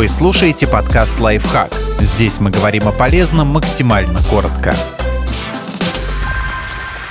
Вы слушаете подкаст «Лайфхак». Здесь мы говорим о полезном максимально коротко.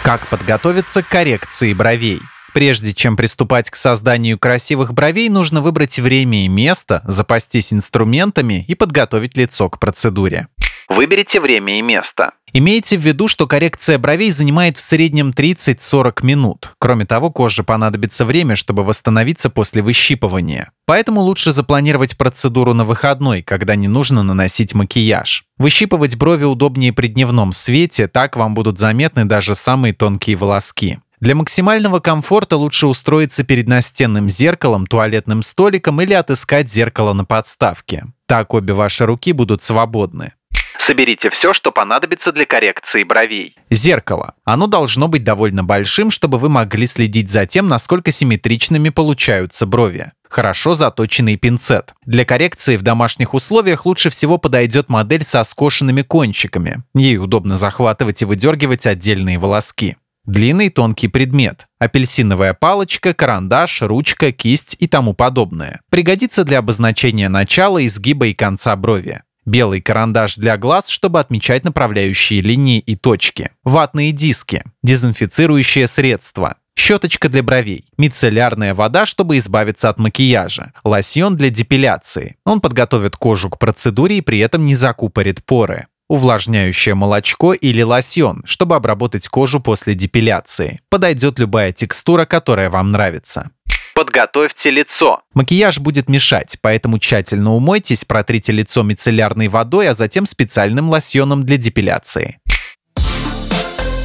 Как подготовиться к коррекции бровей? Прежде чем приступать к созданию красивых бровей, нужно выбрать время и место, запастись инструментами и подготовить лицо к процедуре. Выберите время и место. Имейте в виду, что коррекция бровей занимает в среднем 30-40 минут. Кроме того, коже понадобится время, чтобы восстановиться после выщипывания. Поэтому лучше запланировать процедуру на выходной, когда не нужно наносить макияж. Выщипывать брови удобнее при дневном свете, так вам будут заметны даже самые тонкие волоски. Для максимального комфорта лучше устроиться перед настенным зеркалом, туалетным столиком или отыскать зеркало на подставке. Так обе ваши руки будут свободны. Соберите все, что понадобится для коррекции бровей. Зеркало. Оно должно быть довольно большим, чтобы вы могли следить за тем, насколько симметричными получаются брови. Хорошо заточенный пинцет. Для коррекции в домашних условиях лучше всего подойдет модель со скошенными кончиками. Ей удобно захватывать и выдергивать отдельные волоски. Длинный тонкий предмет. Апельсиновая палочка, карандаш, ручка, кисть и тому подобное. Пригодится для обозначения начала, изгиба и конца брови. Белый карандаш для глаз, чтобы отмечать направляющие линии и точки. Ватные диски. Дезинфицирующее средство. Щеточка для бровей. Мицеллярная вода, чтобы избавиться от макияжа. Лосьон для депиляции. Он подготовит кожу к процедуре и при этом не закупорит поры. Увлажняющее молочко или лосьон, чтобы обработать кожу после депиляции. Подойдет любая текстура, которая вам нравится. Подготовьте лицо. Макияж будет мешать, поэтому тщательно умойтесь, протрите лицо мицеллярной водой, а затем специальным лосьоном для депиляции.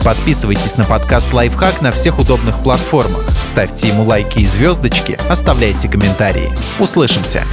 Подписывайтесь на подкаст «Лайфхак» на всех удобных платформах. Ставьте ему лайки и звездочки, оставляйте комментарии. Услышимся!